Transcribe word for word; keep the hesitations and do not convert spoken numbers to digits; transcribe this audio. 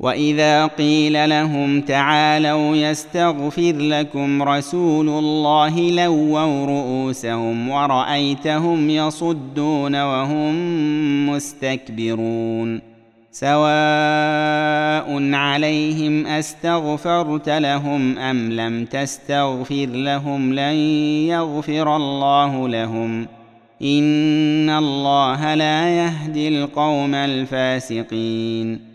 وإذا قيل لهم تعالوا يستغفر لكم رسول الله لووا رؤوسهم ورأيتهم يصدون وهم مستكبرون. سواء عليهم أستغفرت لهم أم لم تستغفر لهم لن يغفر الله لهم إن الله لا يهدي القوم الفاسقين.